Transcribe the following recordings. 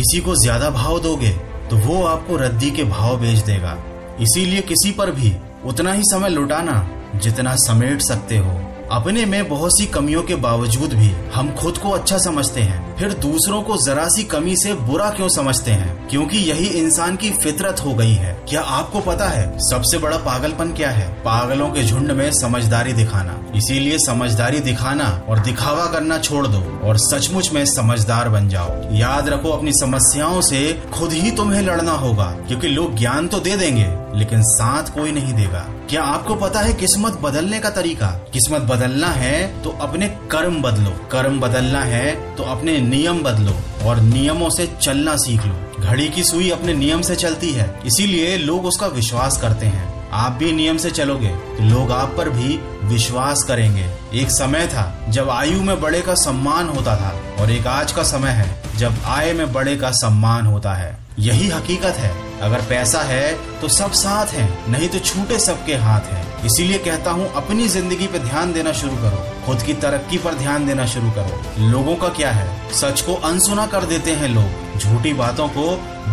किसी को ज्यादा भाव दोगे तो वो आपको रद्दी के भाव बेच देगा। इसीलिए किसी पर भी उतना ही समय लुटाना जितना समेट सकते हो। अपने में बहुत सी कमियों के बावजूद भी हम खुद को अच्छा समझते हैं, फिर दूसरों को जरा सी कमी से बुरा क्यों समझते हैं? क्योंकि यही इंसान की फितरत हो गई है। क्या आपको पता है सबसे बड़ा पागलपन क्या है? पागलों के झुंड में समझदारी दिखाना। इसीलिए समझदारी दिखाना और दिखावा करना छोड़ दो और सचमुच में समझदार बन जाओ। याद रखो, अपनी समस्याओं से खुद ही तुम्हें लड़ना होगा, क्योंकि लोग ज्ञान तो दे देंगे लेकिन साथ कोई नहीं देगा। क्या आपको पता है किस्मत बदलने का तरीका? किस्मत बदलना है तो अपने कर्म बदलो, कर्म बदलना है तो अपने नियम बदलो और नियमों से चलना सीख लो। घड़ी की सुई अपने नियम से चलती है, इसीलिए लोग उसका विश्वास करते हैं। आप भी नियम से चलोगे तो लोग आप पर भी विश्वास करेंगे। एक समय था जब आयु में बड़े का सम्मान होता था और एक आज का समय है जब आय में बड़े का सम्मान होता है। यही हकीकत है। अगर पैसा है तो सब साथ हैं, नहीं तो छूटे सबके हाथ हैं। इसीलिए कहता हूँ, अपनी जिंदगी पे ध्यान देना शुरू करो, खुद की तरक्की पर ध्यान देना शुरू करो। लोगों का क्या है, सच को अनसुना कर देते हैं लोग, झूठी बातों को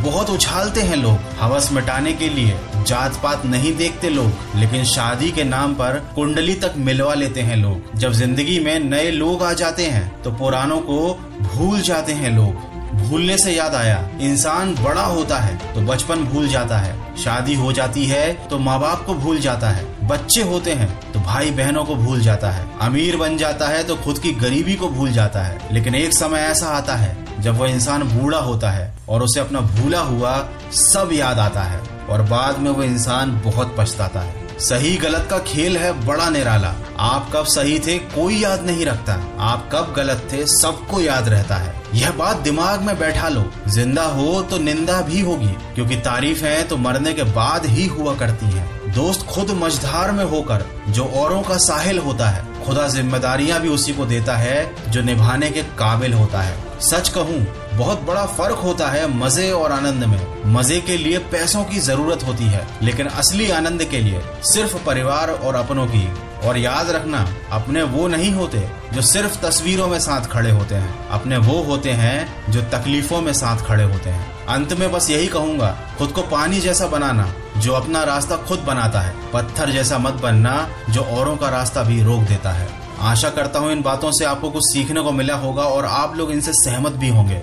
बहुत उछालते हैं लोग, हवस मिटाने के लिए जात पात नहीं देखते लोग, लेकिन शादी के नाम पर कुंडली तक मिलवा लेते हैं लोग। जब जिंदगी में नए लोग आ जाते हैं तो पुरानों को भूल जाते हैं लोग। भूलने से याद आया, इंसान बड़ा होता है तो बचपन भूल जाता है, शादी हो जाती है तो माँ बाप को भूल जाता है, बच्चे होते हैं तो भाई बहनों को भूल जाता है, अमीर बन जाता है तो खुद की गरीबी को भूल जाता है। लेकिन एक समय ऐसा आता है जब वो इंसान बूढ़ा होता है और उसे अपना भूला हुआ सब याद आता है और बाद में वो इंसान बहुत पछताता है। सही गलत का खेल है बड़ा निराला। आप कब सही थे कोई याद नहीं रखता, आप कब गलत थे सबको याद रहता है। यह बात दिमाग में बैठा लो। जिंदा हो तो निंदा भी होगी, क्योंकि तारीफ है तो मरने के बाद ही हुआ करती है। दोस्त खुद मझधार में होकर जो औरों का साहिल होता है, खुदा जिम्मेदारियां भी उसी को देता है जो निभाने के काबिल होता है। सच कहूँ, बहुत बड़ा फर्क होता है मजे और आनंद में। मजे के लिए पैसों की जरूरत होती है, लेकिन असली आनंद के लिए सिर्फ परिवार और अपनों की। और याद रखना, अपने वो नहीं होते जो सिर्फ तस्वीरों में साथ खड़े होते हैं, अपने वो होते हैं जो तकलीफों में साथ खड़े होते हैं। अंत में बस यही कहूँगा, खुद को पानी जैसा बनाना जो अपना रास्ता खुद बनाता है, पत्थर जैसा मत बनना जो औरों का रास्ता भी रोक देता है। आशा करता हूँ इन बातों से आपको कुछ सीखने को मिला होगा और आप लोग इनसे सहमत भी होंगे।